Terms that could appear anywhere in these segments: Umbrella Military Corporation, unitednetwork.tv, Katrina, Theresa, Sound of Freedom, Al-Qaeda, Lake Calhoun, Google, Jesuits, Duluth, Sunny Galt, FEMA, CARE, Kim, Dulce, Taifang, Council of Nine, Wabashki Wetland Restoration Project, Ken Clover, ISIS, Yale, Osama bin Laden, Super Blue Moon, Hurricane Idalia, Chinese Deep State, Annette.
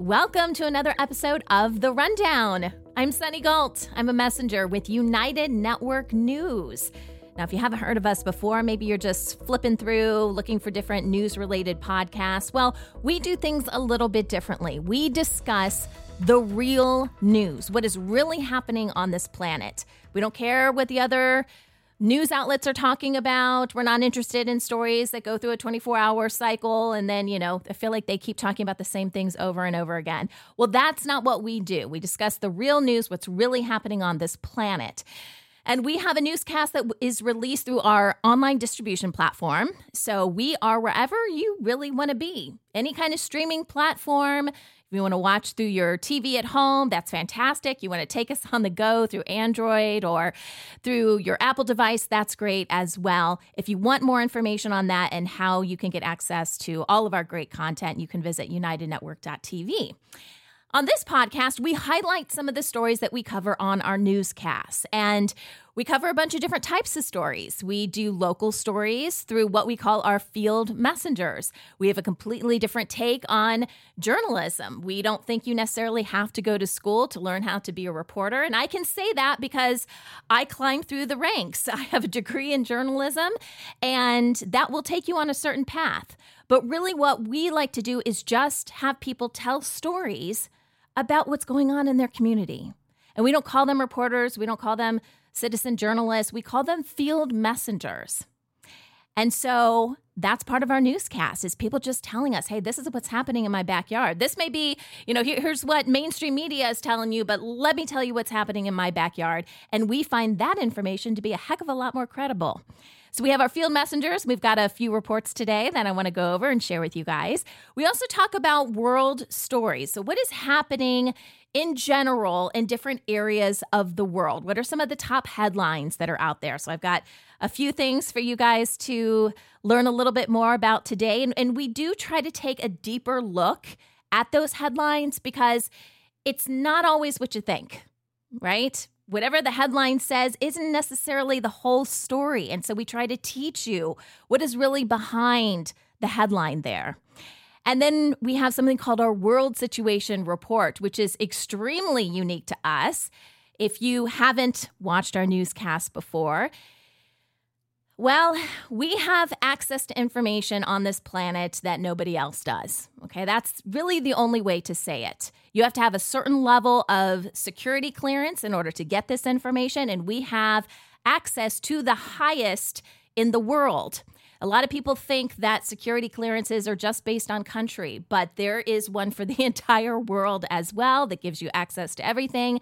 Welcome to another episode of The Rundown. I'm Sunny Galt. I'm a messenger with United Network News. Now, if you haven't heard of us before, maybe you're just flipping through, looking for different news-related podcasts. Well, we do things a little bit differently. We discuss the real news, what is really happening on this planet. We don't care what the other news outlets are talking about. We're not interested in stories that go through a 24-hour cycle and then, I feel like they keep talking about the same things over and over again. Well, that's not what we do. We discuss the real news, what's really happening on this planet. And we have a newscast that is released through our online distribution platform. So we are wherever you really want to be. Any kind of streaming platform. If you want to watch through your TV at home, that's fantastic. You want to take us on the go through Android or through your Apple device, that's great as well. If you want more information on that and how you can get access to all of our great content, you can visit unitednetwork.tv. On this podcast, we highlight some of the stories that we cover on our newscasts, and we cover a bunch of different types of stories. We do local stories through what we call our field messengers. We have a completely different take on journalism. We don't think you necessarily have to go to school to learn how to be a reporter, and I can say that because I climbed through the ranks. I have a degree in journalism, and that will take you on a certain path. But really what we like to do is just have people tell stories about what's going on in their community. And we don't call them reporters. We don't call them citizen journalists. We call them field messengers. And so that's part of our newscast is people just telling us, hey, this is what's happening in my backyard. This may be, here's what mainstream media is telling you, but let me tell you what's happening in my backyard. And we find that information to be a heck of a lot more credible. So we have our field messengers. We've got a few reports today that I want to go over and share with you guys. We also talk about world stories. So what is happening in general in different areas of the world? What are some of the top headlines that are out there? So I've got a few things for you guys to learn a little bit more about today. And we do try to take a deeper look at those headlines because it's not always what you think, right? Whatever the headline says isn't necessarily the whole story. And so we try to teach you what is really behind the headline there. And then we have something called our World Situation Report, which is extremely unique to us. If you haven't watched our newscast before, well, we have access to information on this planet that nobody else does. Okay, that's really the only way to say it. You have to have a certain level of security clearance in order to get this information, and we have access to the highest in the world. A lot of people think that security clearances are just based on country, but there is one for the entire world as well that gives you access to everything.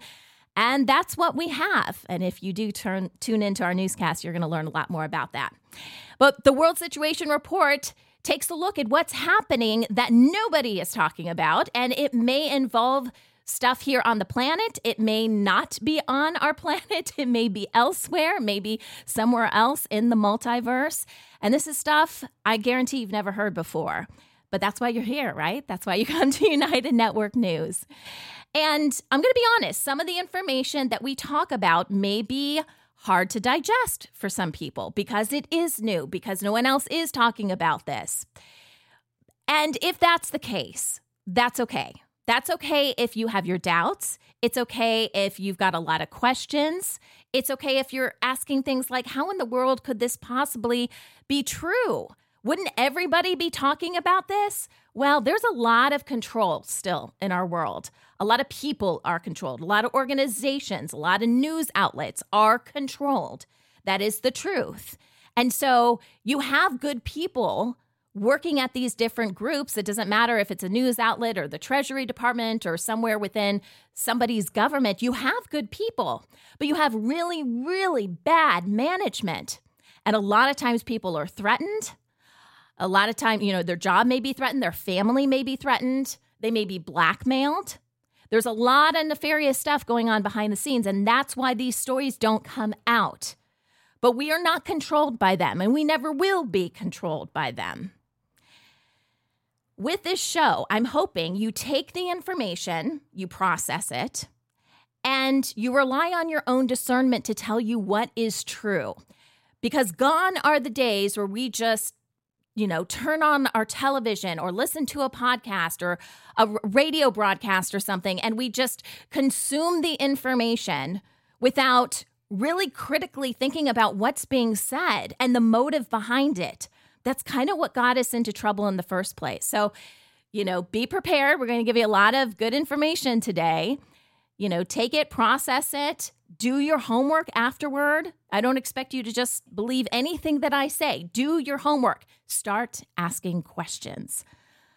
And that's what we have. And if you do tune into our newscast, you're going to learn a lot more about that. But the World Situation Report takes a look at what's happening that nobody is talking about. And it may involve stuff here on the planet. It may not be on our planet. It may be elsewhere, maybe somewhere else in the multiverse. And this is stuff I guarantee you've never heard before. But that's why you're here, right? That's why you come to United Network News. And I'm going to be honest, some of the information that we talk about may be hard to digest for some people because it is new, because no one else is talking about this. And if that's the case, that's okay. That's okay if you have your doubts. It's okay if you've got a lot of questions. It's okay if you're asking things like, how in the world could this possibly be true? Wouldn't everybody be talking about this? Well, there's a lot of control still in our world. A lot of people are controlled. A lot of organizations, a lot of news outlets are controlled. That is the truth. And so you have good people working at these different groups. It doesn't matter if it's a news outlet or the Treasury Department or somewhere within somebody's government. You have good people, but you have really, really bad management. And a lot of times people are threatened. A lot of time, their job may be threatened. Their family may be threatened. They may be blackmailed. There's a lot of nefarious stuff going on behind the scenes, and that's why these stories don't come out. But we are not controlled by them, and we never will be controlled by them. With this show, I'm hoping you take the information, you process it, and you rely on your own discernment to tell you what is true. Because gone are the days where we just you know, turn on our television or listen to a podcast or a radio broadcast or something, and we just consume the information without really critically thinking about what's being said and the motive behind it. That's kind of what got us into trouble in the first place. So, you know, be prepared. We're going to give you a lot of good information today. You know, take it, process it, do your homework afterward. I don't expect you to just believe anything that I say. Do your homework. Start asking questions.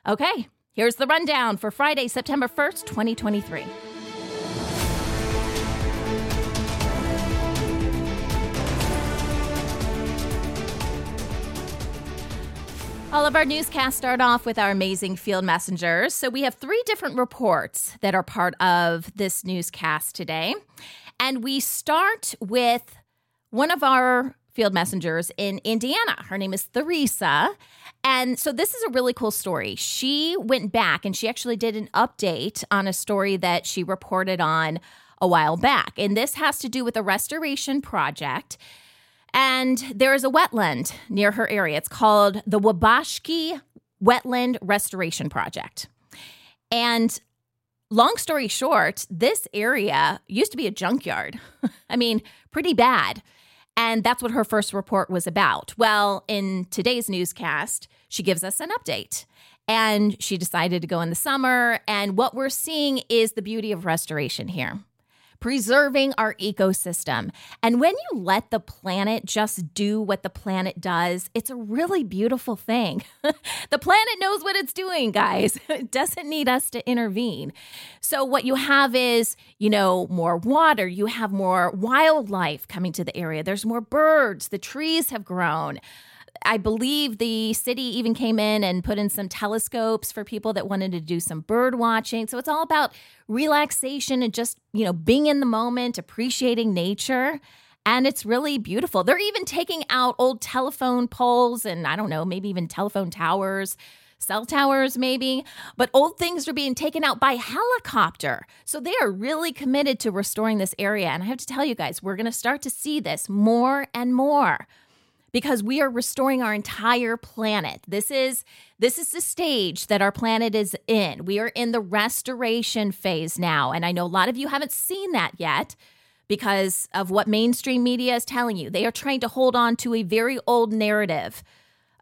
Okay, here's the rundown for Friday, September 1st, 2023. All of our newscasts start off with our amazing field messengers. So we have three different reports that are part of this newscast today. And we start with one of our field messengers in Indiana. Her name is Theresa. And so this is a really cool story. She went back and she actually did an update on a story that she reported on a while back. And this has to do with a restoration project. And there is a wetland near her area. It's called the Wabashki Wetland Restoration Project. And long story short, this area used to be a junkyard. I mean, pretty bad. And that's what her first report was about. Well, in today's newscast, she gives us an update. And she decided to go in the summer. And what we're seeing is the beauty of restoration here. Preserving our ecosystem. And when you let the planet just do what the planet does, it's a really beautiful thing. The planet knows what it's doing, guys. It doesn't need us to intervene. So what you have is, you know, more water. You have more wildlife coming to the area. There's more birds. The trees have grown. I believe the city even came in and put in some telescopes for people that wanted to do some bird watching. So it's all about relaxation and just, you know, being in the moment, appreciating nature. And it's really beautiful. They're even taking out old telephone poles and I don't know, maybe even telephone towers, cell towers maybe. But old things are being taken out by helicopter. So they are really committed to restoring this area. And I have to tell you guys, we're going to start to see this more and more. Because we are restoring our entire planet. This is the stage that our planet is in. We are in the restoration phase now. And I know a lot of you haven't seen that yet because of what mainstream media is telling you. They are trying to hold on to a very old narrative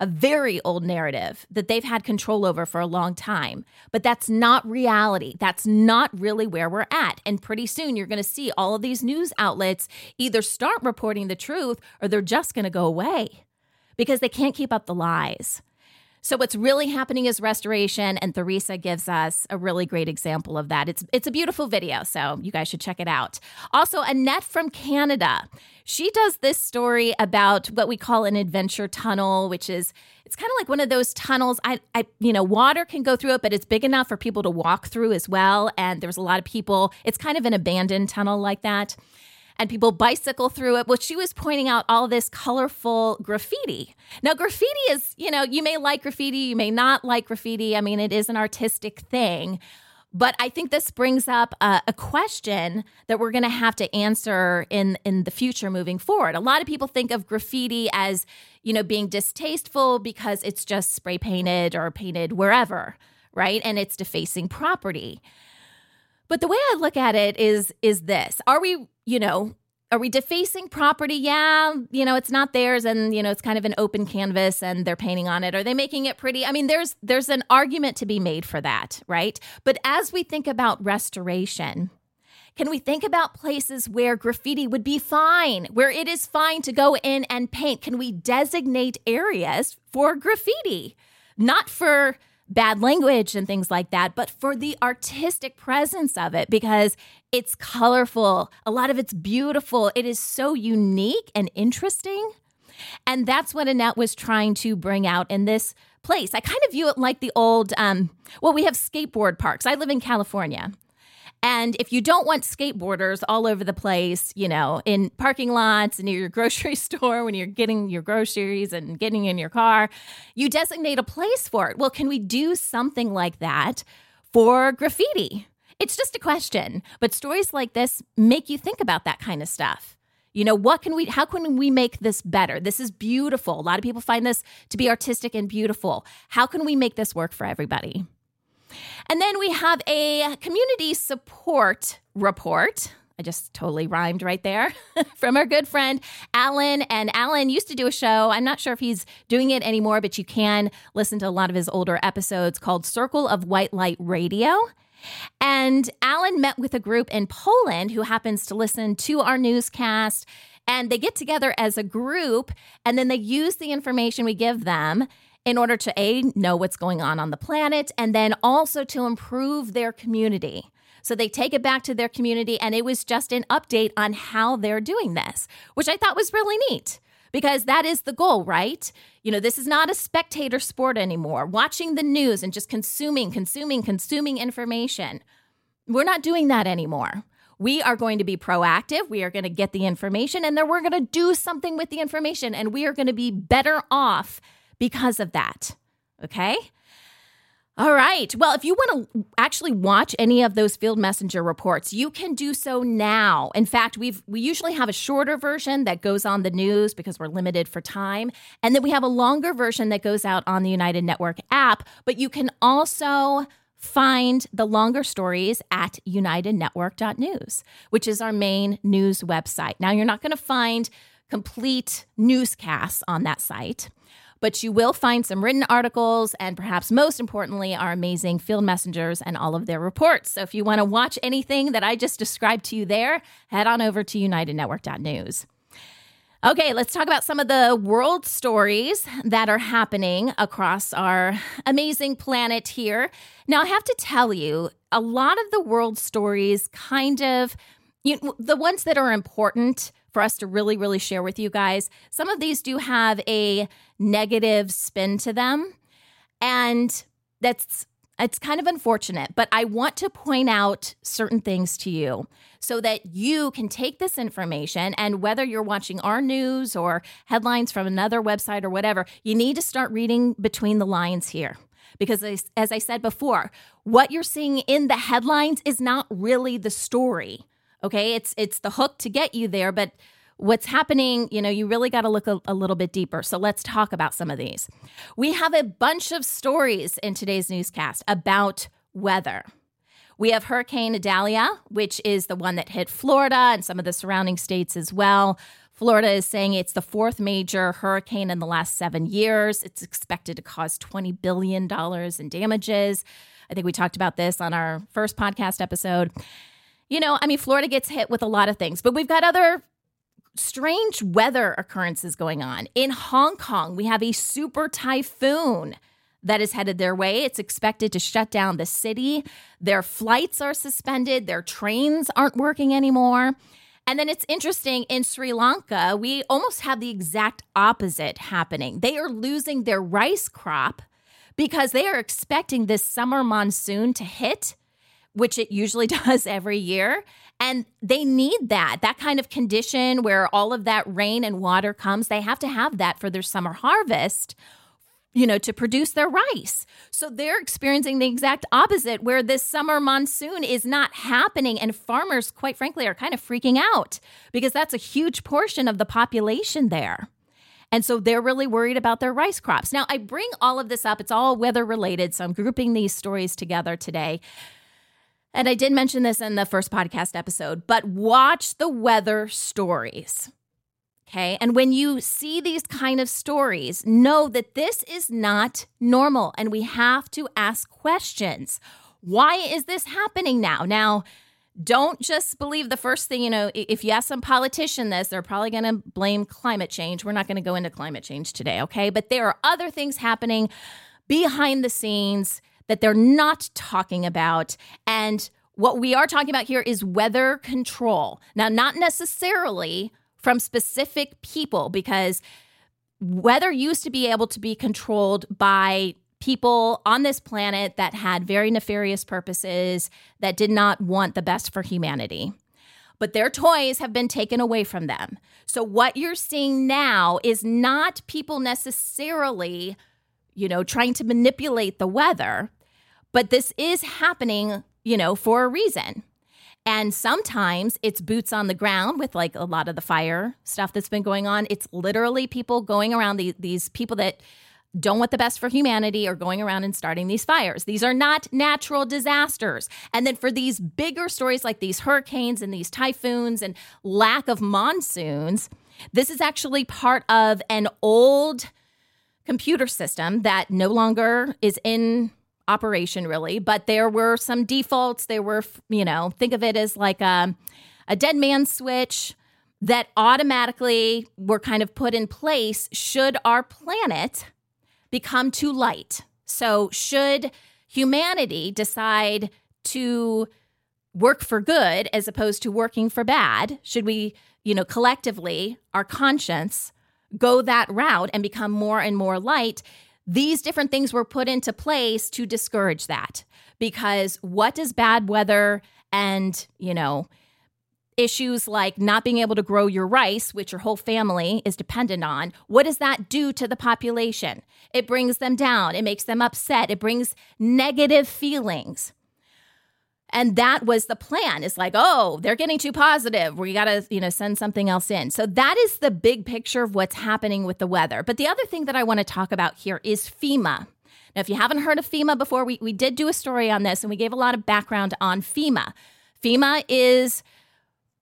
that they've had control over for a long time. But that's not reality. That's not really where we're at. And pretty soon you're going to see all of these news outlets either start reporting the truth or they're just going to go away because they can't keep up the lies. So what's really happening is restoration, and Theresa gives us a really great example of that. It's a beautiful video, so you guys should check it out. Also, Annette from Canada, she does this story about what we call an adventure tunnel, which is, it's kind of like one of those tunnels. Water can go through it, but it's big enough for people to walk through as well, and there's a lot of people. It's kind of an abandoned tunnel like that, and people bicycle through it. Well, she was pointing out all this colorful graffiti. Now, graffiti is, you know, you may like graffiti, you may not like graffiti. I mean, it is an artistic thing. But I think this brings up a question that we're going to have to answer in the future moving forward. A lot of people think of graffiti as, you know, being distasteful because it's just spray painted or painted wherever, right? And it's defacing property. But the way I look at it is this. Are we defacing property? Yeah, you know, it's not theirs and, you know, it's kind of an open canvas and they're painting on it. Are they making it pretty? I mean, there's an argument to be made for that, right? But as we think about restoration, can we think about places where graffiti would be fine, where it is fine to go in and paint? Can we designate areas for graffiti? Not for bad language and things like that, but for the artistic presence of it, because it's colorful. A lot of it's beautiful. It is so unique and interesting. And that's what Annette was trying to bring out in this place. I kind of view it like the old, we have skateboard parks. I live in California. And if you don't want skateboarders all over the place, you know, in parking lots, near your grocery store, when you're getting your groceries and getting in your car, you designate a place for it. Well, can we do something like that for graffiti? It's just a question. But stories like this make you think about that kind of stuff. You know, what can we, how can we make this better? This is beautiful. A lot of people find this to be artistic and beautiful. How can we make this work for everybody? And then we have a community support report. I just totally rhymed right there from our good friend, Alan. And Alan used to do a show. I'm not sure if he's doing it anymore, but you can listen to a lot of his older episodes called Circle of White Light Radio. And Alan met with a group in Poland who happens to listen to our newscast, and they get together as a group, and then they use the information we give them in order to, A, know what's going on the planet, and then also to improve their community. So they take it back to their community, and it was just an update on how they're doing this, which I thought was really neat. Because that is the goal, right? You know, this is not a spectator sport anymore. Watching the news and just consuming information. We're not doing that anymore. We are going to be proactive. We are going to get the information, and then we're going to do something with the information, and we are going to be better off because of that. Okay? All right. Well, if you want to actually watch any of those Field Messenger reports, you can do so now. In fact, we usually have a shorter version that goes on the news because we're limited for time. And then we have a longer version that goes out on the United Network app. But you can also find the longer stories at unitednetwork.news, which is our main news website. Now, you're not going to find complete newscasts on that site, but you will find some written articles and perhaps most importantly, our amazing field messengers and all of their reports. So if you want to watch anything that I just described to you there, head on over to unitednetwork.news. Okay, let's talk about some of the world stories that are happening across our amazing planet here. Now, I have to tell you, a lot of the world stories kind of, the ones that are important for us to really, really share with you guys. Some of these do have a negative spin to them, and it's kind of unfortunate, but I want to point out certain things to you so that you can take this information, and whether you're watching our news or headlines from another website or whatever, you need to start reading between the lines here. Because as I said before, what you're seeing in the headlines is not really the story. Okay, it's the hook to get you there, but what's happening, you really got to look a little bit deeper. So let's talk about some of these. We have a bunch of stories in today's newscast about weather. We have Hurricane Idalia, which is the one that hit Florida and some of the surrounding states as well. Florida is saying it's the fourth major hurricane in the last 7 years. It's expected to cause $20 billion in damages. I think we talked about this on our first podcast episode. Florida gets hit with a lot of things, but we've got other strange weather occurrences going on. In Hong Kong, we have a super typhoon that is headed their way. It's expected to shut down the city. Their flights are suspended. Their trains aren't working anymore. And then it's interesting, in Sri Lanka, we almost have the exact opposite happening. They are losing their rice crop because they are expecting this summer monsoon to hit, which it usually does every year. And they need that kind of condition where all of that rain and water comes. They have to have that for their summer harvest, to produce their rice. So they're experiencing the exact opposite, where this summer monsoon is not happening. And farmers, quite frankly, are kind of freaking out because that's a huge portion of the population there. And so they're really worried about their rice crops. Now, I bring all of this up. It's all weather related. So I'm grouping these stories together today. And I did mention this in the first podcast episode, but watch the weather stories, okay? And when you see these kind of stories, know that this is not normal, and we have to ask questions. Why is this happening now? Now, don't just believe the first thing, if you ask some politician this, they're probably going to blame climate change. We're not going to go into climate change today, okay? But there are other things happening behind the scenes that they're not talking about. And what we are talking about here is weather control. Now, not necessarily from specific people, because weather used to be able to be controlled by people on this planet that had very nefarious purposes, that did not want the best for humanity. But their toys have been taken away from them. So what you're seeing now is not people necessarily, trying to manipulate the weather. But this is happening, for a reason. And sometimes it's boots on the ground with like a lot of the fire stuff that's been going on. It's literally people going around, these people that don't want the best for humanity are going around and starting these fires. These are not natural disasters. And then for these bigger stories like these hurricanes and these typhoons and lack of monsoons, this is actually part of an old computer system that no longer is in operation really, but there were some defaults. There were, you know, think of it as like a dead man switch that automatically were kind of put in place should our planet become too light. So should humanity decide to work for good as opposed to working for bad, should we, you know, collectively, our conscience, go that route and become more and more light? These different things were put into place to discourage that, because what does bad weather and, you know, issues like not being able to grow your rice, which your whole family is dependent on, what does that do to the population? It brings them down. It makes them upset. It brings negative feelings. And that was the plan. It's like, oh, they're getting too positive. We got to, you know, send something else in. So that is the big picture of what's happening with the weather. But the other thing that I want to talk about here is FEMA. Now, if you haven't heard of FEMA before, we did do a story on this and we gave a lot of background on FEMA. FEMA is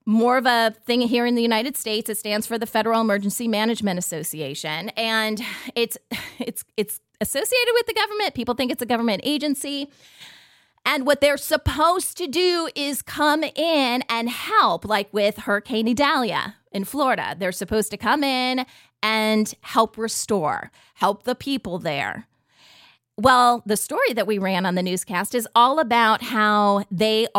more of a thing here in the United States. It stands for the Federal Emergency Management Association, and it's associated with the government. People think it's a government agency, and what they're supposed to do is come in and help, like with Hurricane Idalia in Florida. They're supposed to come in and help restore, help the people there. Well, the story that we ran on the newscast is all about how they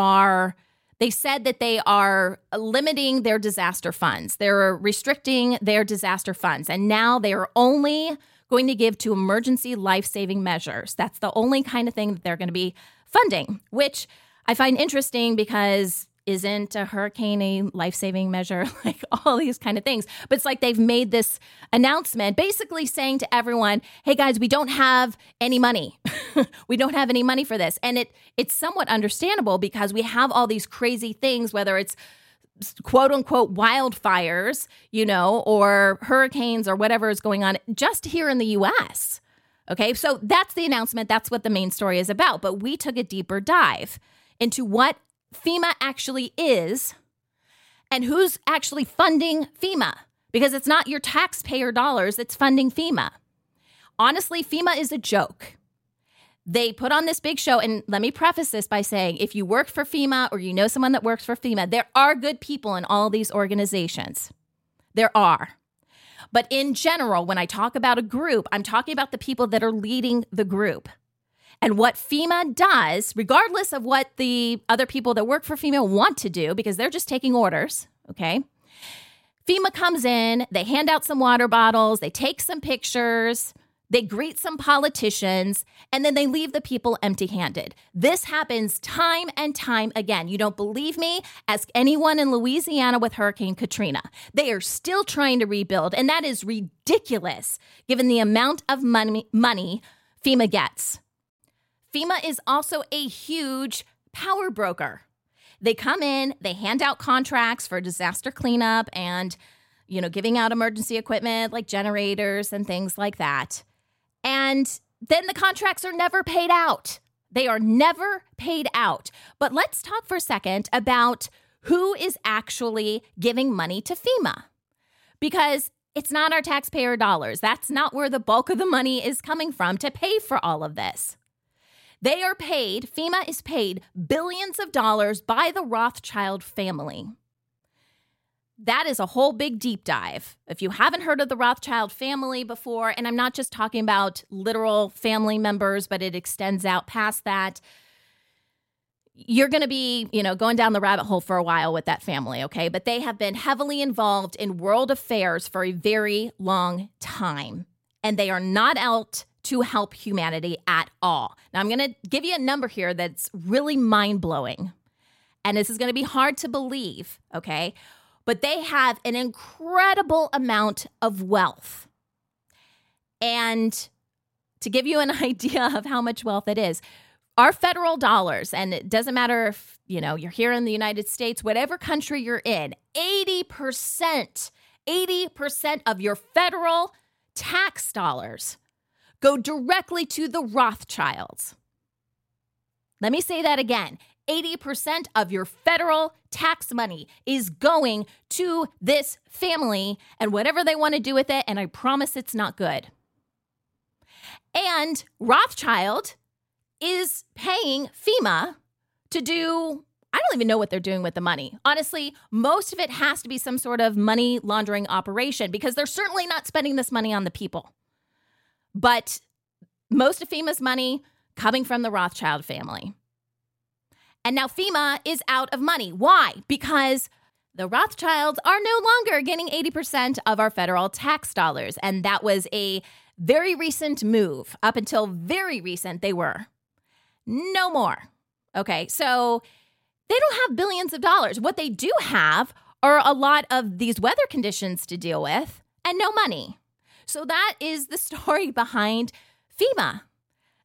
said that they are limiting their disaster funds. They're restricting their disaster funds. And now they are only going to give to emergency life-saving measures. That's the only kind of thing that they're going to be funding, which I find interesting because isn't a hurricane a life-saving measure? Like all these kind of things. But it's like they've made this announcement basically saying to everyone, hey guys, we don't have any money. We don't have any money for this. And it's somewhat understandable because we have all these crazy things, whether it's quote unquote wildfires, you know, or hurricanes or whatever is going on just here in the US. Okay, so that's the announcement. That's what the main story is about. But we took a deeper dive into what FEMA actually is and who's actually funding FEMA, because it's not your taxpayer dollars that's funding FEMA. Honestly, FEMA is a joke. They put on this big show, and let me preface this by saying, if you work for FEMA or you know someone that works for FEMA, there are good people in all these organizations. There are. But in general, when I talk about a group, I'm talking about the people that are leading the group. And what FEMA does, regardless of what the other people that work for FEMA want to do, because they're just taking orders, okay? FEMA comes in, they hand out some water bottles, they take some pictures, they greet some politicians, and then they leave the people empty-handed. This happens time and time again. You don't believe me? Ask anyone in Louisiana with Hurricane Katrina. They are still trying to rebuild, and that is ridiculous given the amount of money FEMA gets. FEMA is also a huge power broker. They come in, they hand out contracts for disaster cleanup and, you know, giving out emergency equipment like generators and things like that. And then the contracts are never paid out. They are never paid out. But let's talk for a second about who is actually giving money to FEMA, because it's not our taxpayer dollars. That's not where the bulk of the money is coming from to pay for all of this. They are paid, FEMA is paid billions of dollars by the Rothschild family. That is a whole big deep dive. If you haven't heard of the Rothschild family before, and I'm not just talking about literal family members, but it extends out past that, you're going to be, you know, going down the rabbit hole for a while with that family, okay? But they have been heavily involved in world affairs for a very long time, and they are not out to help humanity at all. Now, I'm going to give you a number here that's really mind-blowing, and this is going to be hard to believe, okay? But they have an incredible amount of wealth. And to give you an idea of how much wealth it is, Our federal dollars, and it doesn't matter if, you know, you're here in the United States, whatever country you're in, 80% of your federal tax dollars go directly to the Rothschilds. Let me say that again. 80% of your federal tax money is going to this family and whatever they want to do with it, and I promise it's not good. And Rothschild is paying FEMA to do, I don't even know what they're doing with the money. Honestly, most of it has to be some sort of money laundering operation because they're certainly not spending this money on the people. But most of FEMA's money coming from the Rothschild family. And now FEMA is out of money. Why? Because the Rothschilds are no longer getting 80% of our federal tax dollars. And that was a very recent move. Up until very recent, they were. No more. Okay, so they don't have billions of dollars. What they do have are a lot of these weather conditions to deal with and no money. So that is the story behind FEMA.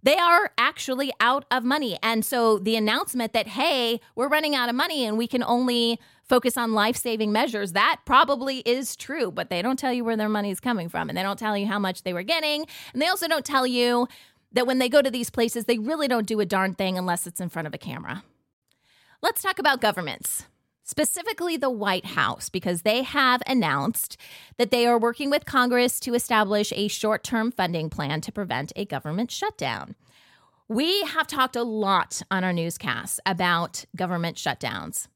They are actually out of money. And so the announcement that, hey, we're running out of money and we can only focus on life-saving measures, that probably is true, but they don't tell you where their money is coming from, and they don't tell you how much they were getting, and they also don't tell you that when they go to these places, they really don't do a darn thing unless it's in front of a camera. Let's talk about governments, specifically the White House, because they have announced that they are working with Congress to establish a short-term funding plan to prevent a government shutdown. We have talked a lot on our newscasts about government shutdowns,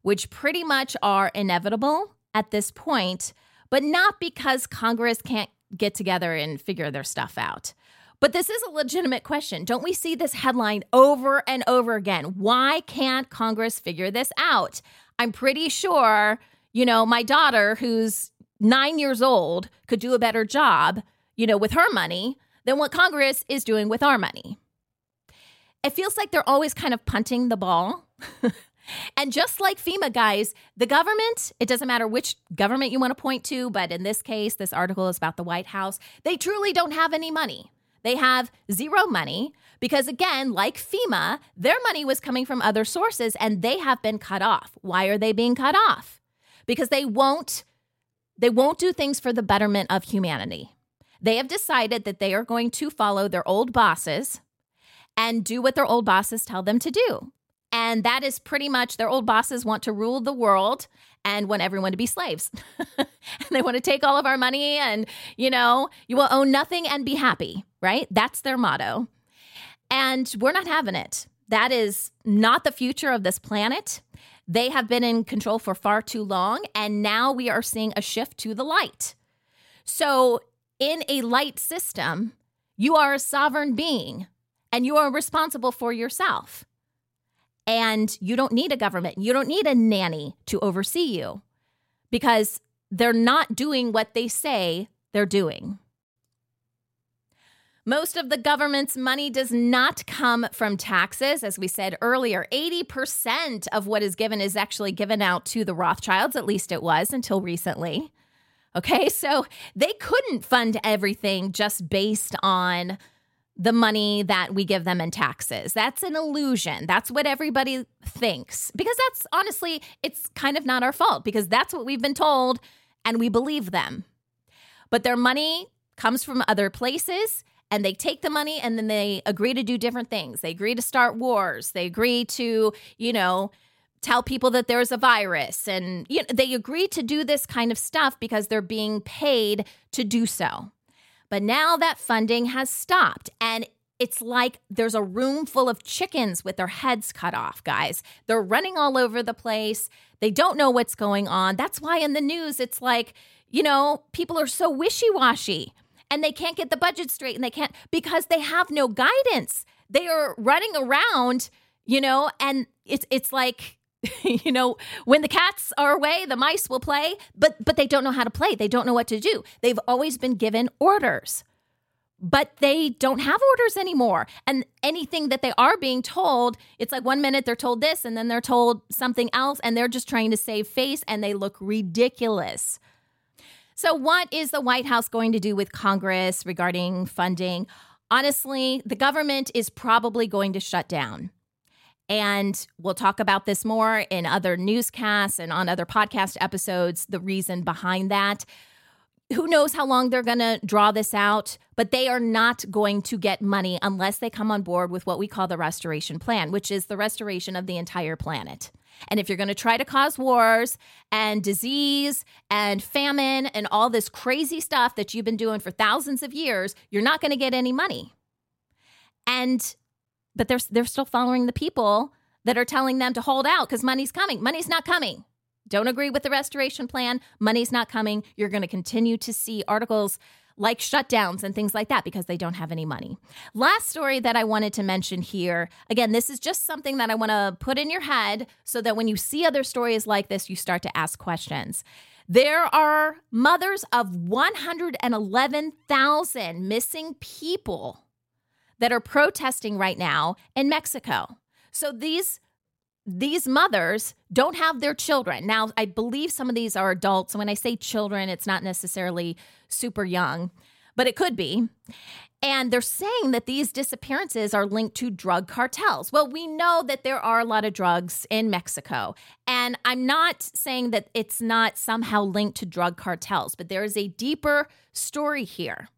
which pretty much are inevitable at this point, but not because Congress can't get together and figure their stuff out. But this is a legitimate question. Don't we see this headline over and over again? Why can't Congress figure this out? I'm pretty sure, you know, my daughter, who's 9 years old, could do a better job, you know, with her money than what Congress is doing with our money. It feels like they're always kind of punting the ball. And just like FEMA, guys, the government, it doesn't matter which government you want to point to, but in this case, this article is about the White House. They truly don't have any money. They have zero money because, again, like FEMA, their money was coming from other sources and they have been cut off. Why are they being cut off? Because they won't do things for the betterment of humanity. They have decided that they are going to follow their old bosses and do what their old bosses tell them to do. And that is pretty much their old bosses want to rule the world and want everyone to be slaves. And they want to take all of our money and, you know, you will own nothing and be happy, right? That's their motto. And we're not having it. That is not the future of this planet. They have been in control for far too long. And now we are seeing a shift to the light. So in a light system, you are a sovereign being and you are responsible for yourself. And you don't need a government. You don't need a nanny to oversee you because they're not doing what they say they're doing. Most of the government's money does not come from taxes. As we said earlier, 80% of what is given is actually given out to the Rothschilds, at least it was until recently. Okay, so they couldn't fund everything just based on the money that we give them in taxes. That's an illusion. That's what everybody thinks. Because that's, honestly, it's kind of not our fault because that's what we've been told and we believe them. But their money comes from other places and they take the money and then they agree to do different things. They agree to start wars. They agree to, you know, tell people that there's a virus. And you know, they agree to do this kind of stuff because they're being paid to do so. But now that funding has stopped, and it's like there's a room full of chickens with their heads cut off, guys. They're running all over the place. They don't know what's going on. That's why in the news, it's like, you know, people are so wishy-washy, and they can't get the budget straight, and they can't because they have no guidance. They are running around, you know, and it's like, you know, when the cats are away, the mice will play, but they don't know how to play. They don't know what to do. They've always been given orders, but they don't have orders anymore. And anything that they are being told, it's like one minute they're told this and then they're told something else and they're just trying to save face and they look ridiculous. So what is the White House going to do with Congress regarding funding? honestly, the government is probably going to shut down. And we'll talk about this more in other newscasts and on other podcast episodes, the reason behind that. Who knows how long they're going to draw this out, but they are not going to get money unless they come on board with what we call the restoration plan, which is the restoration of the entire planet. And if you're going to try to cause wars and disease and famine and all this crazy stuff that you've been doing for thousands of years, you're not going to get any money. And but they're still following the people that are telling them to hold out because money's coming. Money's not coming. Don't agree with the restoration plan. Money's not coming. You're going to continue to see articles like shutdowns and things like that because they don't have any money. Last story that I wanted to mention here. Again, this is just something that I want to put in your head so that when you see other stories like this, you start to ask questions. There are mothers of 111,000 missing people that are protesting right now in Mexico. So these mothers don't have their children. Now, I believe some of these are adults. When I say children, it's not necessarily super young, but it could be. And they're saying that these disappearances are linked to drug cartels. Well, we know that there are a lot of drugs in Mexico. And I'm not saying that it's not somehow linked to drug cartels, but there is a deeper story here.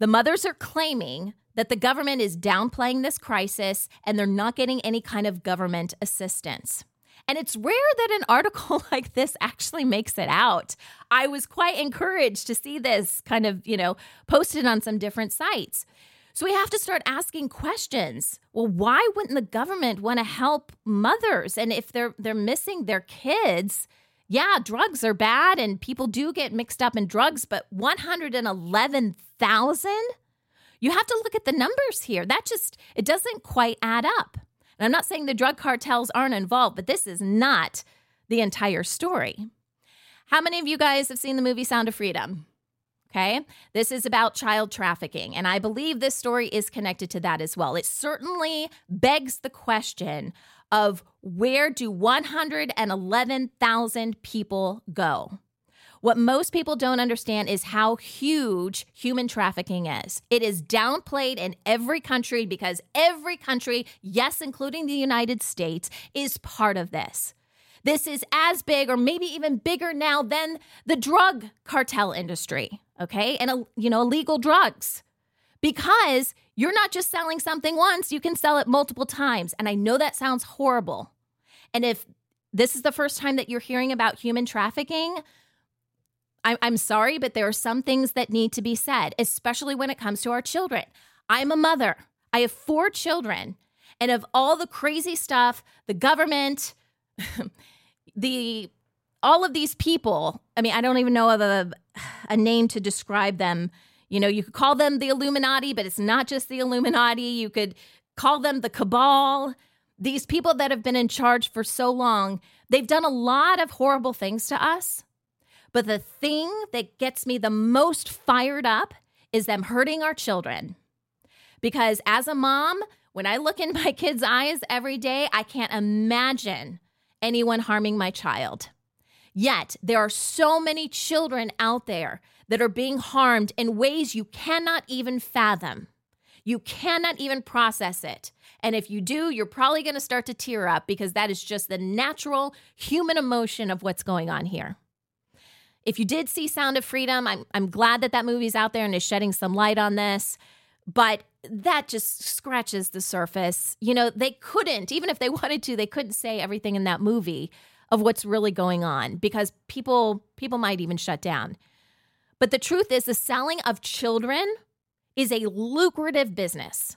The mothers are claiming that the government is downplaying this crisis and they're not getting any kind of government assistance. And it's rare that an article like this actually makes it out. I was quite encouraged to see this kind of, posted on some different sites. So we have to start asking questions. Well, why wouldn't the government want to help mothers? And if they're missing their kids, yeah, drugs are bad and people do get mixed up in drugs, but 111,000? You have to look at the numbers here. It doesn't quite add up. And I'm not saying the drug cartels aren't involved, but this is not the entire story. How many of you guys have seen the movie Sound of Freedom? Okay. This is about child trafficking. And I believe this story is connected to that as well. It certainly begs the question of where do 111,000 people go? What most people don't understand is how huge human trafficking is. It is downplayed in every country because every country, yes, including the United States, is part of this. This is as big or maybe even bigger now than the drug cartel industry, okay? And, illegal drugs. Because you're not just selling something once, you can sell it multiple times. And I know that sounds horrible. And if this is the first time that you're hearing about human trafficking, I'm sorry, but there are some things that need to be said, especially when it comes to our children. I'm a mother. I have 4 children. And of all the crazy stuff, the government, all of these people, I mean, I don't even know of a name to describe them. You could call them the Illuminati, but it's not just the Illuminati. You could call them the cabal. These people that have been in charge for so long, they've done a lot of horrible things to us. But the thing that gets me the most fired up is them hurting our children. Because as a mom, when I look in my kids' eyes every day, I can't imagine anyone harming my child. Yet there are so many children out there that are being harmed in ways you cannot even fathom. You cannot even process it. And if you do, you're probably going to start to tear up because that is just the natural human emotion of what's going on here. If you did see Sound of Freedom, I'm glad that movie's out there and is shedding some light on this, but that just scratches the surface. They couldn't, even if they wanted to, they couldn't say everything in that movie of what's really going on because people might even shut down. But the truth is the selling of children is a lucrative business.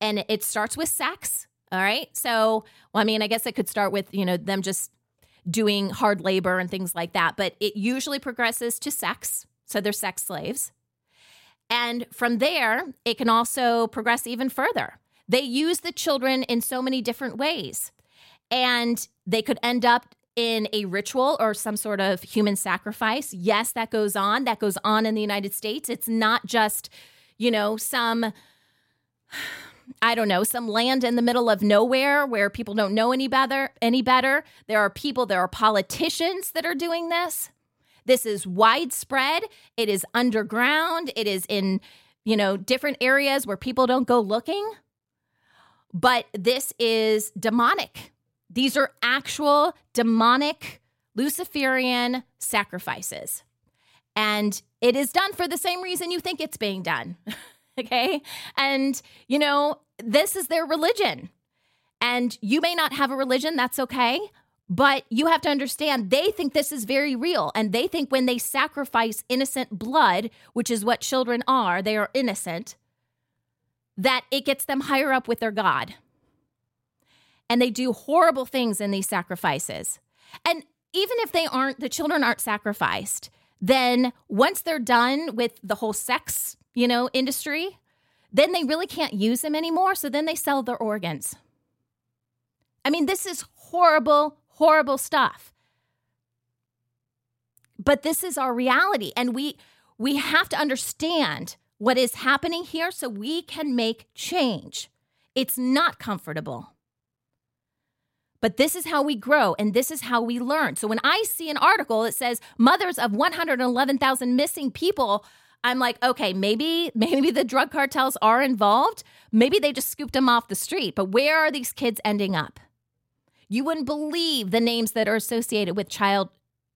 And it starts with sex, all right? So, I guess it could start with, them just doing hard labor and things like that. But it usually progresses to sex. So they're sex slaves. And from there, it can also progress even further. They use the children in so many different ways. And they could end up in a ritual or some sort of human sacrifice. Yes, that goes on. That goes on in the United States. It's not just, some land in the middle of nowhere where people don't know any better. There are politicians that are doing this. This is widespread. It is underground. It is in you know, different areas where people don't go looking. But this is demonic. These are actual demonic Luciferian sacrifices. And it is done for the same reason you think it's being done. Okay? And, you know, this is their religion. And you may not have a religion, that's okay. But you have to understand, they think this is very real. And they think when they sacrifice innocent blood, which is what children are, they are innocent, that it gets them higher up with their God. And they do horrible things in these sacrifices. And even if they aren't, the children aren't sacrificed, then once they're done with the whole sex, you know, industry, then they really can't use them anymore. So then they sell their organs. I mean, this is horrible, horrible stuff. But this is our reality. And we have to understand what is happening here so we can make change. It's not comfortable. But this is how we grow, and this is how we learn. So when I see an article that says mothers of 111,000 missing people, I'm like, okay, maybe the drug cartels are involved. Maybe they just scooped them off the street. But where are these kids ending up? You wouldn't believe the names that are associated with child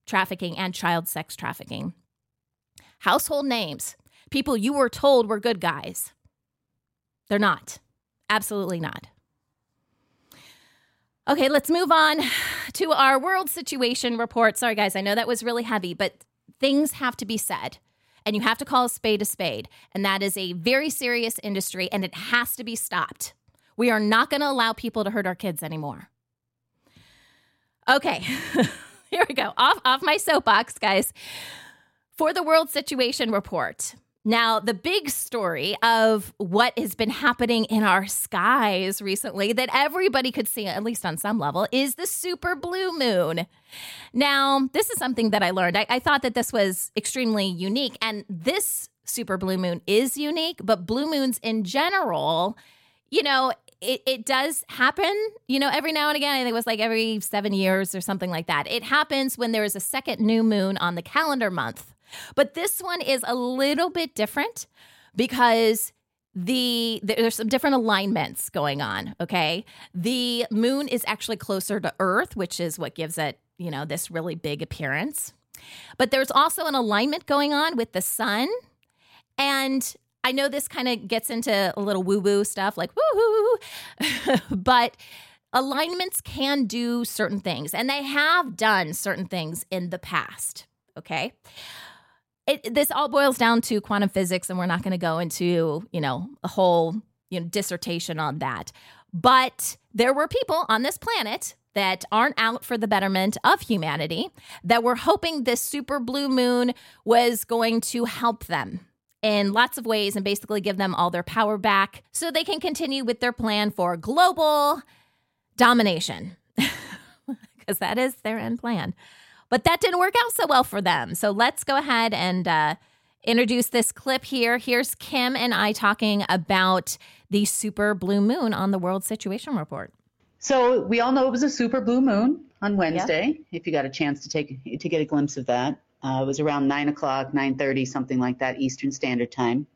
trafficking and child sex trafficking. Household names. People you were told were good guys. They're not. Absolutely not. Okay, let's move on to our world situation report. Sorry, guys, I know that was really heavy, but things have to be said, and you have to call a spade, and that is a very serious industry, and it has to be stopped. We are not going to allow people to hurt our kids anymore. Okay, here we go. Off my soapbox, guys, for the world situation report. Now, the big story of what has been happening in our skies recently that everybody could see, at least on some level, is the super blue moon. Now, this is something that I learned. I thought that this was extremely unique, and this super blue moon is unique, but blue moons in general, you know, it does happen, you know, every now and again. I think it was like every 7 years or something like that. It happens when there is a second new moon on the calendar month. But this one is a little bit different because there's some different alignments going on, okay? The moon is actually closer to Earth, which is what gives it, you know, this really big appearance. But there's also an alignment going on with the sun. And I know this kind of gets into a little woo-woo stuff, like woo-hoo, but alignments can do certain things, and they have done certain things in the past. Okay, this all boils down to quantum physics, and we're not going to go into, you know, a whole, you know, dissertation on that. But there were people on this planet that aren't out for the betterment of humanity that were hoping this super blue moon was going to help them in lots of ways and basically give them all their power back so they can continue with their plan for global domination because that is their end plan. But that didn't work out so well for them. So let's go ahead and introduce this clip here. Here's Kim and I talking about the super blue moon on the World Situation Report. So we all know it was a super blue moon on Wednesday, If you got a chance to get a glimpse of that. It was around 9 o'clock, 9:30, something like that, Eastern Standard Time.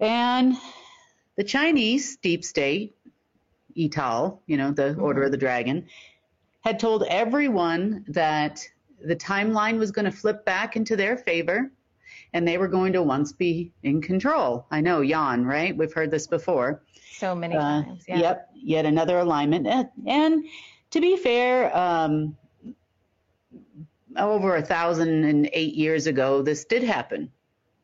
And the Chinese Deep State, ETAL, you know, the Order of the Dragon, had told everyone that the timeline was going to flip back into their favor and they were going to once be in control. I know, yawn, right? We've heard this before. So many times, yeah. Yep, yet another alignment. And to be fair, over 1,008 years ago, this did happen,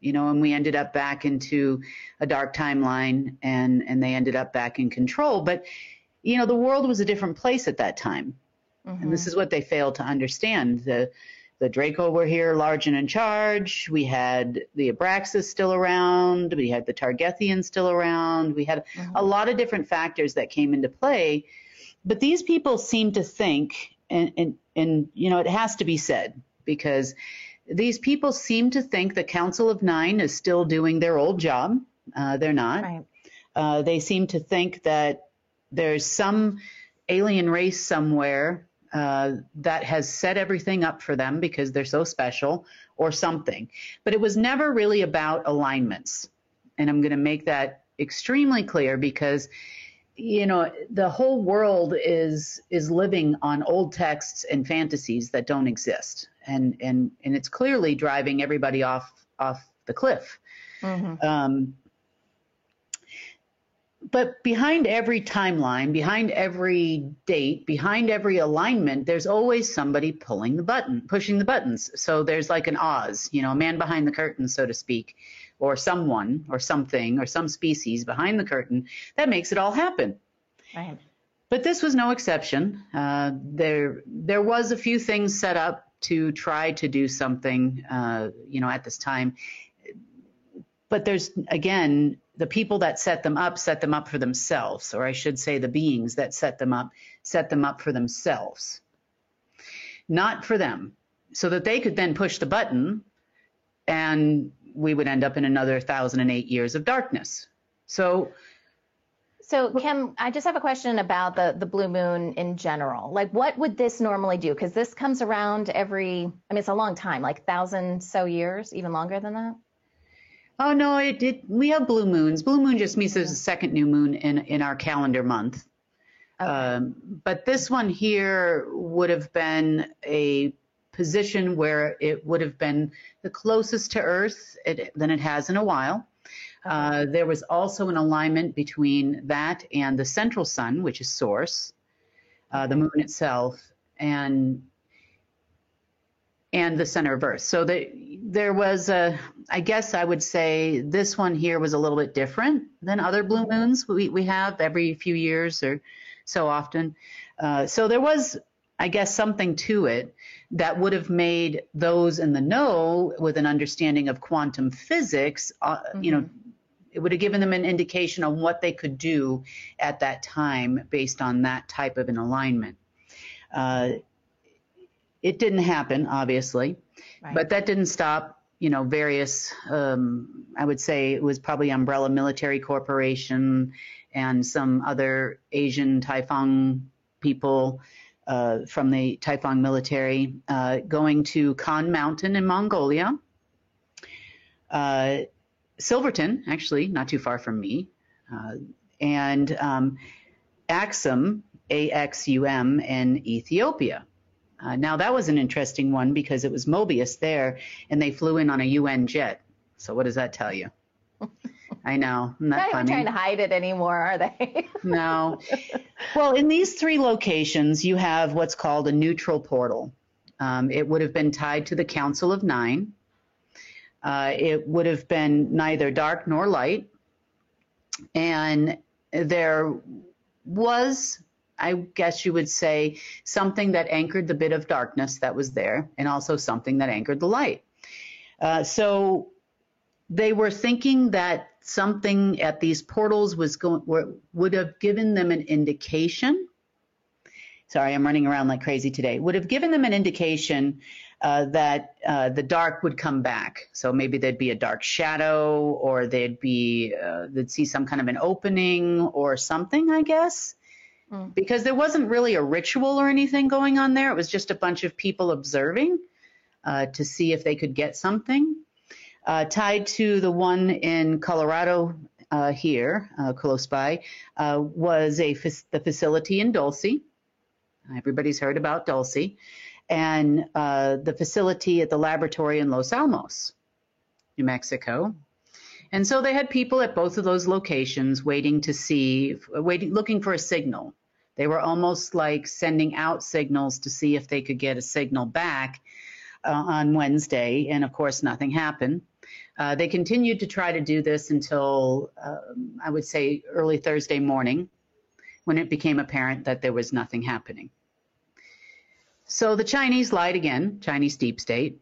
you know, and we ended up back into a dark timeline and they ended up back in control. But, you know, the world was a different place at that time. Mm-hmm. And this is what they failed to understand. The Draco were here, large and in charge. We had the Abraxas still around. We had the Targethians still around. We had a lot of different factors that came into play. But these people seem to think, and you know, it has to be said, because these people seem to think the Council of Nine is still doing their old job. They're not. Right. They seem to think that there's some alien race somewhere that has set everything up for them because they're so special or something. But it was never really about alignments. And I'm going to make that extremely clear because, you know, the whole world is living on old texts and fantasies that don't exist. And it's clearly driving everybody off the cliff. Mm-hmm. But behind every timeline, behind every date, behind every alignment, there's always somebody pulling the button, pushing the buttons. So there's like an Oz, you know, a man behind the curtain, so to speak, or someone or something or some species behind the curtain that makes it all happen. Right. But this was no exception. There was a few things set up to try to do something, you know, at this time. But there's, again, the people that set them up for themselves, or I should say the beings that set them up for themselves, not for them, so that they could then push the button and we would end up in another 1,008 years of darkness. So Kim, I just have a question about the blue moon in general. Like, what would this normally do? Because this comes around every, I mean, it's a long time, like 1,000 so years, even longer than that. Oh, no, we have blue moons. Blue moon just means there's a second new moon in our calendar month. Okay. But this one here would have been a position where it would have been the closest to Earth than it has in a while. Okay. There was also an alignment between that and the central sun, which is source, the moon itself, and the center of Earth. So there was a, I guess I would say this one here was a little bit different than other blue moons we have every few years or so often. So there was, I guess, something to it that would have made those in the know with an understanding of quantum physics, you know, it would have given them an indication on what they could do at that time based on that type of an alignment. It didn't happen, obviously, right. But that didn't stop, you know, various, I would say it was probably Umbrella Military Corporation and some other Asian Taifang people from the Taifang military going to Khan Mountain in Mongolia. Silverton, actually, not too far from me, and Axum, A-X-U-M, in Ethiopia. Now, that was an interesting one because it was Mobius there, and they flew in on a UN jet. So what does that tell you? I know. Isn't that funny? Not even trying to hide it anymore, are they? No. Well, in these three locations, you have what's called a neutral portal. It would have been tied to the Council of Nine. It would have been neither dark nor light. And there was, I guess you would say, something that anchored the bit of darkness that was there and also something that anchored the light. So they were thinking that something at these portals was would have given them an indication. Sorry, I'm running around like crazy today. Would have given them an indication that the dark would come back. So maybe there'd be a dark shadow or they'd see some kind of an opening or something, I guess. Because there wasn't really a ritual or anything going on there. It was just a bunch of people observing to see if they could get something. Tied to the one in Colorado here, close by, was the facility in Dulce. Everybody's heard about Dulce. And the facility at the laboratory in Los Alamos, New Mexico. And so they had people at both of those locations waiting to see, looking for a signal. They were almost like sending out signals to see if they could get a signal back on Wednesday, and of course nothing happened. They continued to try to do this until, I would say, early Thursday morning, when it became apparent that there was nothing happening. So the Chinese lied again, Chinese Deep State.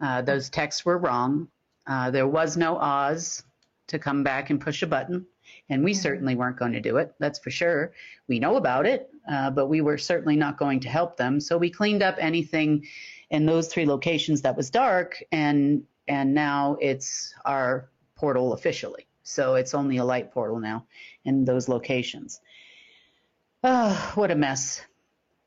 Those texts were wrong. There was no Oz to come back and push a button, and we certainly weren't going to do it, that's for sure. We know about it, but we were certainly not going to help them, so we cleaned up anything in those three locations that was dark, and now it's our portal officially. So it's only a light portal now in those locations. Oh, what a mess.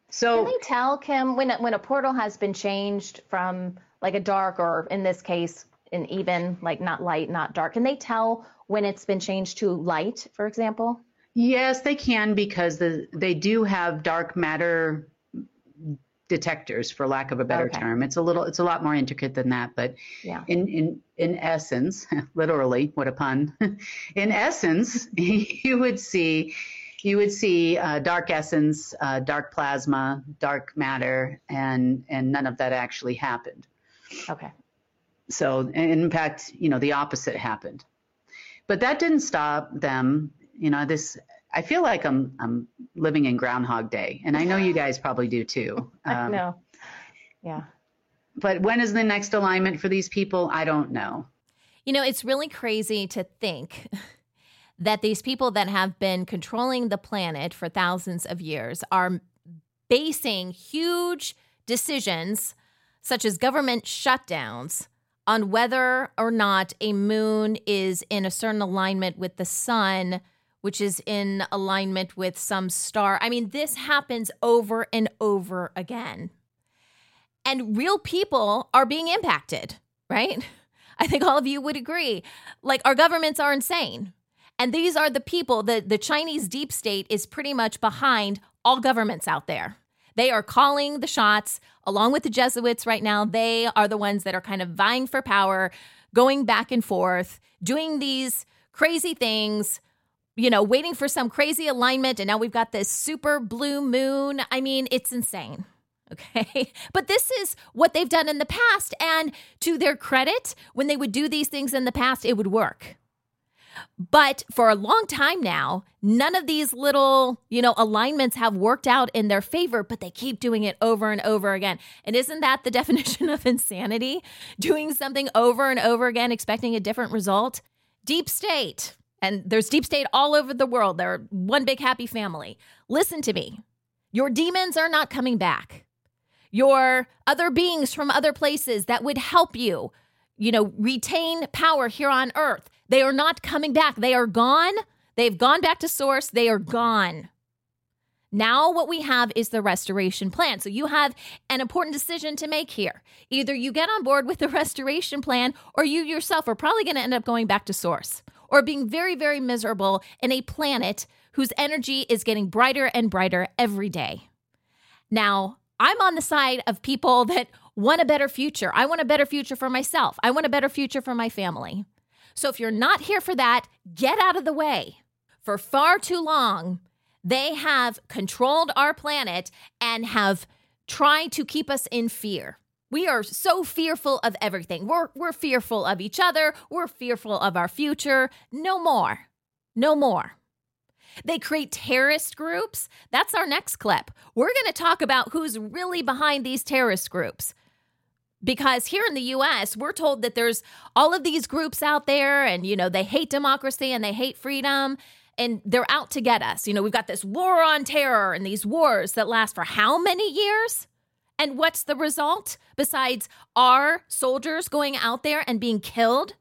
So, can they tell, Kim, when a portal has been changed from like a dark or, in this case, an even, like not light, not dark? Can they tell when it's been changed to light, for example? Yes, they can, because they do have dark matter detectors, for lack of a better term. It's a lot more intricate than that, but yeah. In essence, literally, what a pun. In essence, you would see dark essence, dark plasma, dark matter, and none of that actually happened. Okay. So in fact, you know, the opposite happened, but that didn't stop them. You know, this, I feel like I'm living in Groundhog Day, and I know you guys probably do too. I know. Yeah. But when is the next alignment for these people? I don't know. You know, it's really crazy to think that these people that have been controlling the planet for thousands of years are basing huge decisions, such as government shutdowns, on whether or not a moon is in a certain alignment with the sun, which is in alignment with some star. I mean, this happens over and over again. And real people are being impacted, right? I think all of you would agree. Like, our governments are insane. And these are the people that the Chinese Deep State is pretty much behind all governments out there. They are calling the shots along with the Jesuits right now. They are the ones that are kind of vying for power, going back and forth, doing these crazy things, you know, waiting for some crazy alignment. And now we've got this super blue moon. I mean, it's insane. Okay. But this is what they've done in the past. And to their credit, when they would do these things in the past, it would work. But for a long time now, none of these little, you know, alignments have worked out in their favor, but they keep doing it over and over again. And isn't that the definition of insanity? Doing something over and over again, expecting a different result? Deep state. And there's deep state all over the world. They're one big happy family. Listen to me. Your demons are not coming back. Your other beings from other places that would help you, you know, retain power here on Earth, they are not coming back. They are gone. They've gone back to source. They are gone. Now what we have is the restoration plan. So you have an important decision to make here. Either you get on board with the restoration plan, or you yourself are probably going to end up going back to source or being very, very miserable in a planet whose energy is getting brighter and brighter every day. Now, I'm on the side of people that want a better future. I want a better future for myself. I want a better future for my family. So if you're not here for that, get out of the way. For far too long, they have controlled our planet and have tried to keep us in fear. We are so fearful of everything. We're fearful of each other. We're fearful of our future. No more. No more. They create terrorist groups. That's our next clip. We're going to talk about who's really behind these terrorist groups. Because here in the U.S., we're told that there's all of these groups out there and, you know, they hate democracy and they hate freedom and they're out to get us. You know, we've got this war on terror and these wars that last for how many years? And what's the result besides our soldiers going out there and being killed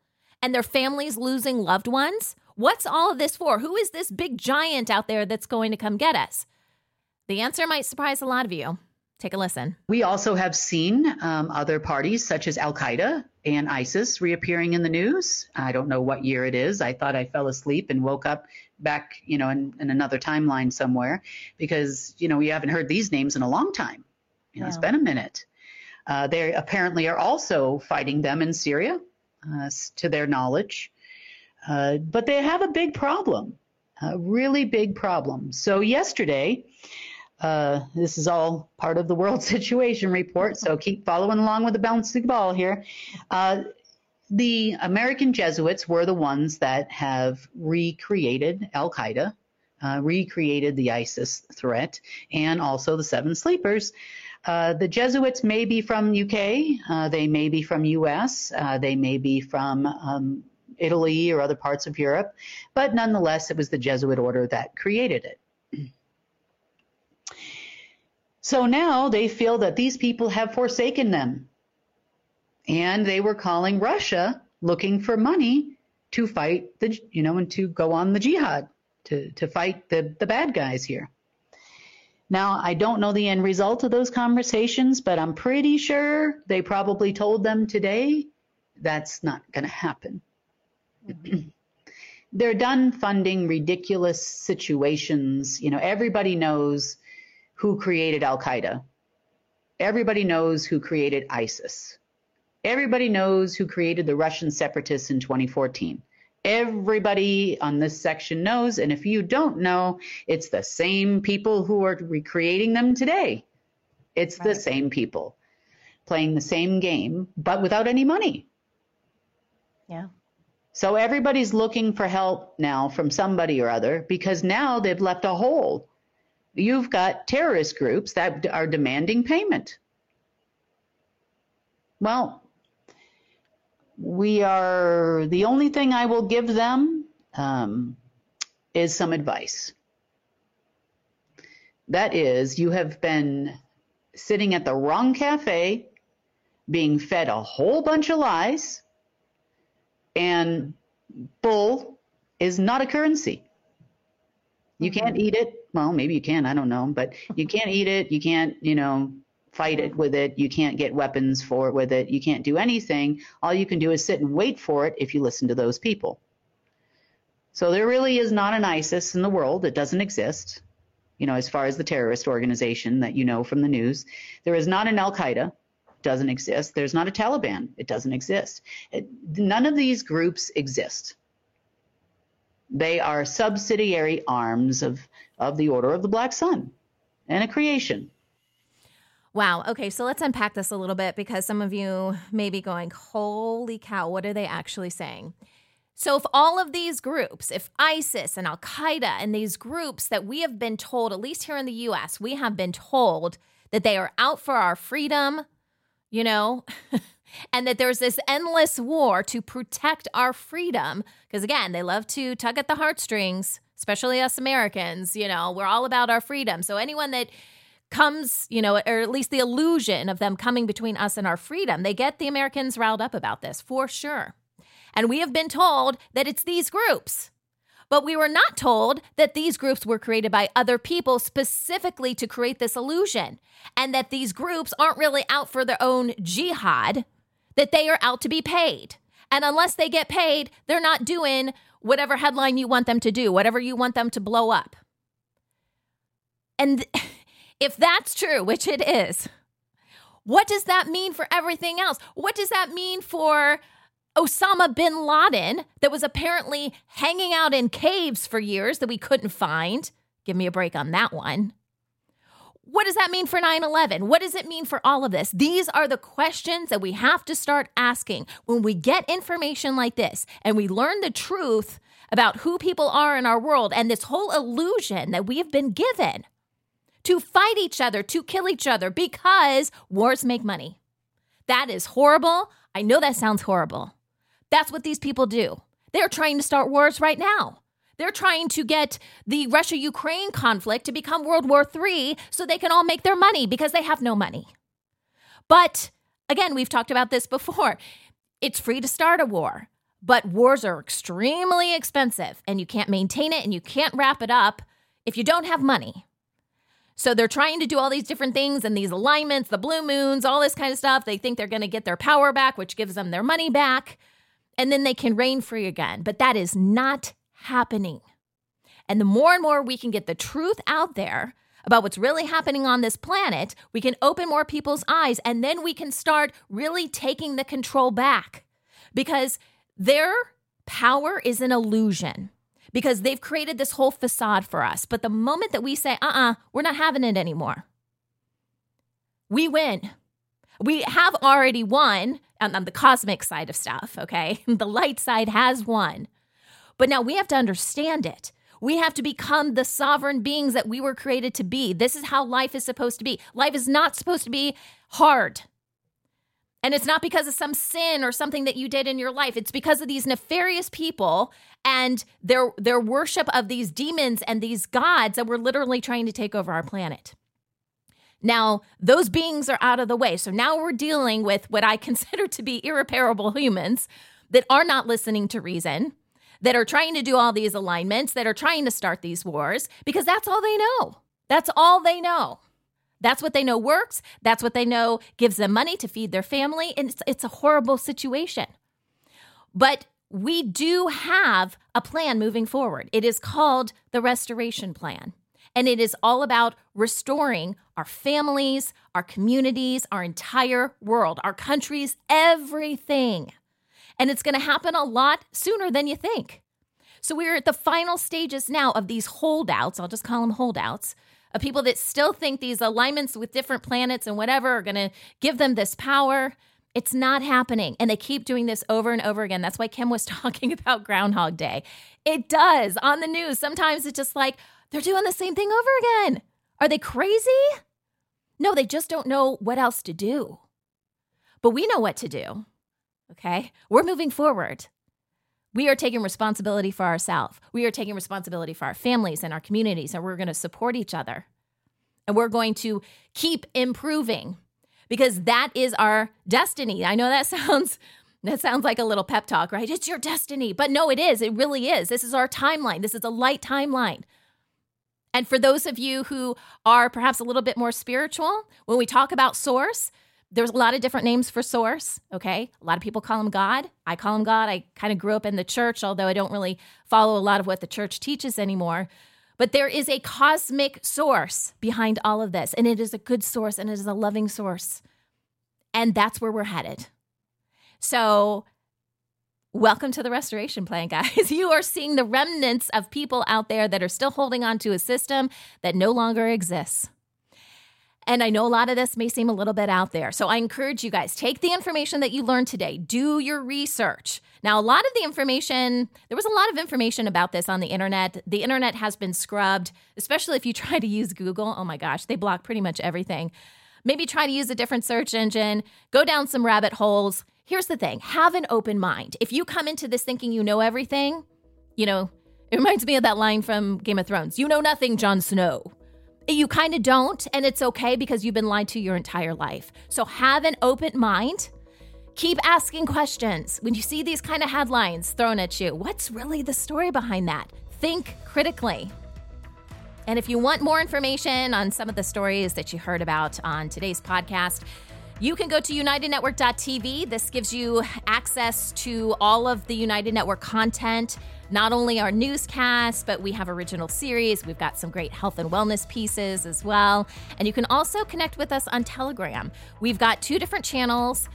and their families losing loved ones? What's all of this for? Who is this big giant out there that's going to come get us? The answer might surprise a lot of you. Take a listen. We also have seen other parties such as Al Queda and ISIS reappearing in the news. I don't know what year it is. I thought I fell asleep and woke up back, you know, in another timeline somewhere because, you know, we haven't heard these names in a long time. You know, it's been a minute. They apparently are also fighting them in Syria, to their knowledge. But they have a big problem, a really big problem. So yesterday, this is all part of the World Situation Report, so keep following along with the bouncing ball here. The American Jesuits were the ones that have recreated Al-Qaeda, recreated the ISIS threat, and also the Seven Sleepers. The Jesuits may be from UK, they may be from US, they may be from Italy or other parts of Europe, but nonetheless, it was the Jesuit order that created it. So now they feel that these people have forsaken them. And they were calling Russia looking for money to fight the, you know, and to go on the jihad, to fight the bad guys here. Now, I don't know the end result of those conversations, but I'm pretty sure they probably told them today That's not going to happen. Mm-hmm. They're done funding ridiculous situations. You know, everybody knows who created Al Qaeda. Everybody knows who created ISIS. Everybody knows who created the Russian separatists in 2014. Everybody on this section knows, and if you don't know, it's the same people who are recreating them today. It's right. The same people playing the same game, but without any money. Yeah. So everybody's looking for help now from somebody or other, because now they've left a hole. You've got terrorist groups that are demanding payment. Well, we are, the only thing I will give them is some advice. That is, you have been sitting at the wrong cafe, being fed a whole bunch of lies, and bull is not a currency. You can't eat it. Well, maybe you can, I don't know, but you can't eat it. You can't, you know, fight it with it. You can't get weapons for it with it. You can't do anything. All you can do is sit and wait for it if you listen to those people. So there really is not an ISIS in the world. It doesn't exist, you know, as far as the terrorist organization that you know from the news. There is not an Al-Qaeda. Doesn't exist. There's not a Taliban. It doesn't exist. None of these groups exist. They are subsidiary arms of the Order of the Black Sun and a creation. Wow. Okay, so let's unpack this a little bit, because some of you may be going, holy cow, what are they actually saying? So if all of these groups, if ISIS and Al-Qaeda and these groups that we have been told, at least here in the U.S., we have been told that they are out for our freedom, you know, and that there's this endless war to protect our freedom, because, again, they love to tug at the heartstrings, especially us Americans. You know, we're all about our freedom. So anyone that comes, you know, or at least the illusion of them coming between us and our freedom, they get the Americans riled up about this for sure. And we have been told that it's these groups. But we were not told that these groups were created by other people specifically to create this illusion, and that these groups aren't really out for their own jihad, that they are out to be paid. And unless they get paid, they're not doing whatever headline you want them to do, whatever you want them to blow up. And if that's true, which it is, what does that mean for everything else? What does that mean for Osama bin Laden, that was apparently hanging out in caves for years that we couldn't find? Give me a break on that one. What does that mean for 9/11? What does it mean for all of this? These are the questions that we have to start asking when we get information like this and we learn the truth about who people are in our world and this whole illusion that we have been given to fight each other, to kill each other, because wars make money. That is horrible. I know that sounds horrible. That's what these people do. They're trying to start wars right now. They're trying to get the Russia-Ukraine conflict to become World War III so they can all make their money, because they have no money. But again, we've talked about this before. It's free to start a war, but wars are extremely expensive, and you can't maintain it and you can't wrap it up if you don't have money. So they're trying to do all these different things and these alignments, the blue moons, all this kind of stuff. They think they're going to get their power back, which gives them their money back. And then they can reign free again. But that is not happening. And the more and more we can get the truth out there about what's really happening on this planet, we can open more people's eyes, and then we can start really taking the control back. Because their power is an illusion, because they've created this whole facade for us. But the moment that we say, we're not having it anymore, we win. We have already won on the cosmic side of stuff, okay? The light side has won. But now we have to understand it. We have to become the sovereign beings that we were created to be. This is how life is supposed to be. Life is not supposed to be hard. And it's not because of some sin or something that you did in your life. It's because of these nefarious people and their worship of these demons and these gods that were literally trying to take over our planet. Now, those beings are out of the way. So now we're dealing with what I consider to be irreparable humans that are not listening to reason, that are trying to do all these alignments, that are trying to start these wars, because that's all they know. That's all they know. That's what they know works. That's what they know gives them money to feed their family. And it's a horrible situation. But we do have a plan moving forward. It is called the Restoration Plan. And it is all about restoring our families, our communities, our entire world, our countries, everything. And it's going to happen a lot sooner than you think. So we're at the final stages now of these holdouts. I'll just call them holdouts, of people that still think these alignments with different planets and whatever are going to give them this power. It's not happening. And they keep doing this over and over again. That's why Kim was talking about Groundhog Day. It does on the news. Sometimes it's just like, they're doing the same thing over again. Are they crazy? No, they just don't know what else to do. But we know what to do, okay? We're moving forward. We are taking responsibility for ourselves. We are taking responsibility for our families and our communities, and we're going to support each other. And we're going to keep improving because that is our destiny. I know that sounds like a little pep talk, right? It's your destiny. But no, it is. It really is. This is our timeline. This is a light timeline. And for those of you who are perhaps a little bit more spiritual, when we talk about source, there's a lot of different names for source, okay? A lot of people call him God. I call him God. I kind of grew up in the church, although I don't really follow a lot of what the church teaches anymore. But there is a cosmic source behind all of this, and it is a good source, and it is a loving source. And that's where we're headed. So welcome to the Restoration Plan, guys. You are seeing the remnants of people out there that are still holding on to a system that no longer exists. And I know a lot of this may seem a little bit out there. So I encourage you guys, take the information that you learned today. Do your research. Now, a lot of the information, there was a lot of information about this on the internet. The internet has been scrubbed, especially if you try to use Google. Oh my gosh, they block pretty much everything. Maybe try to use a different search engine. Go down some rabbit holes. Here's the thing. Have an open mind. If you come into this thinking you know everything, you know, it reminds me of that line from Game of Thrones. You know nothing, Jon Snow. You kind of don't, and it's okay because you've been lied to your entire life. So have an open mind. Keep asking questions. When you see these kind of headlines thrown at you, what's really the story behind that? Think critically. And if you want more information on some of the stories that you heard about on today's podcast, you can go to unitednetwork.tv. This gives you access to all of the United Network content, not only our newscast, but we have original series. We've got some great health and wellness pieces as well. And you can also connect with us on Telegram. We've got two different channels.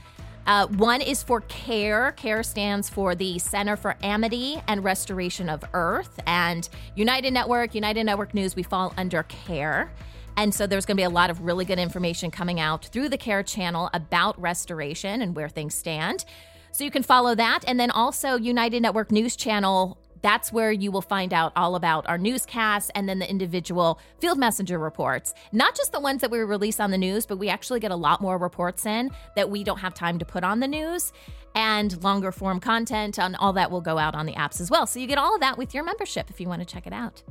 One is for CARE. CARE stands for the Center for Amity and Restoration of Earth. And United Network News, we fall under CARE. And so there's going to be a lot of really good information coming out through the CARE channel about restoration and where things stand. So you can follow that. And then also United Network News Channel, that's where you will find out all about our newscasts and then the individual field messenger reports. Not just the ones that we release on the news, but we actually get a lot more reports in that we don't have time to put on the news, and longer form content and all that will go out on the apps as well. So you get all of that with your membership if you want to check it out.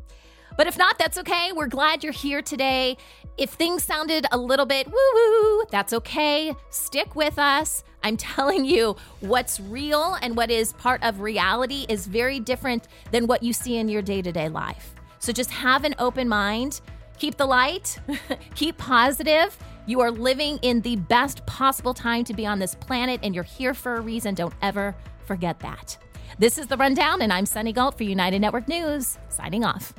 But if not, that's okay. We're glad you're here today. If things sounded a little bit woo-woo, that's okay. Stick with us. I'm telling you, what's real and what is part of reality is very different than what you see in your day-to-day life. So just have an open mind. Keep the light. Keep positive. You are living in the best possible time to be on this planet, and you're here for a reason. Don't ever forget that. This is The Rundown, and I'm Sunny Galt for United Network News, signing off.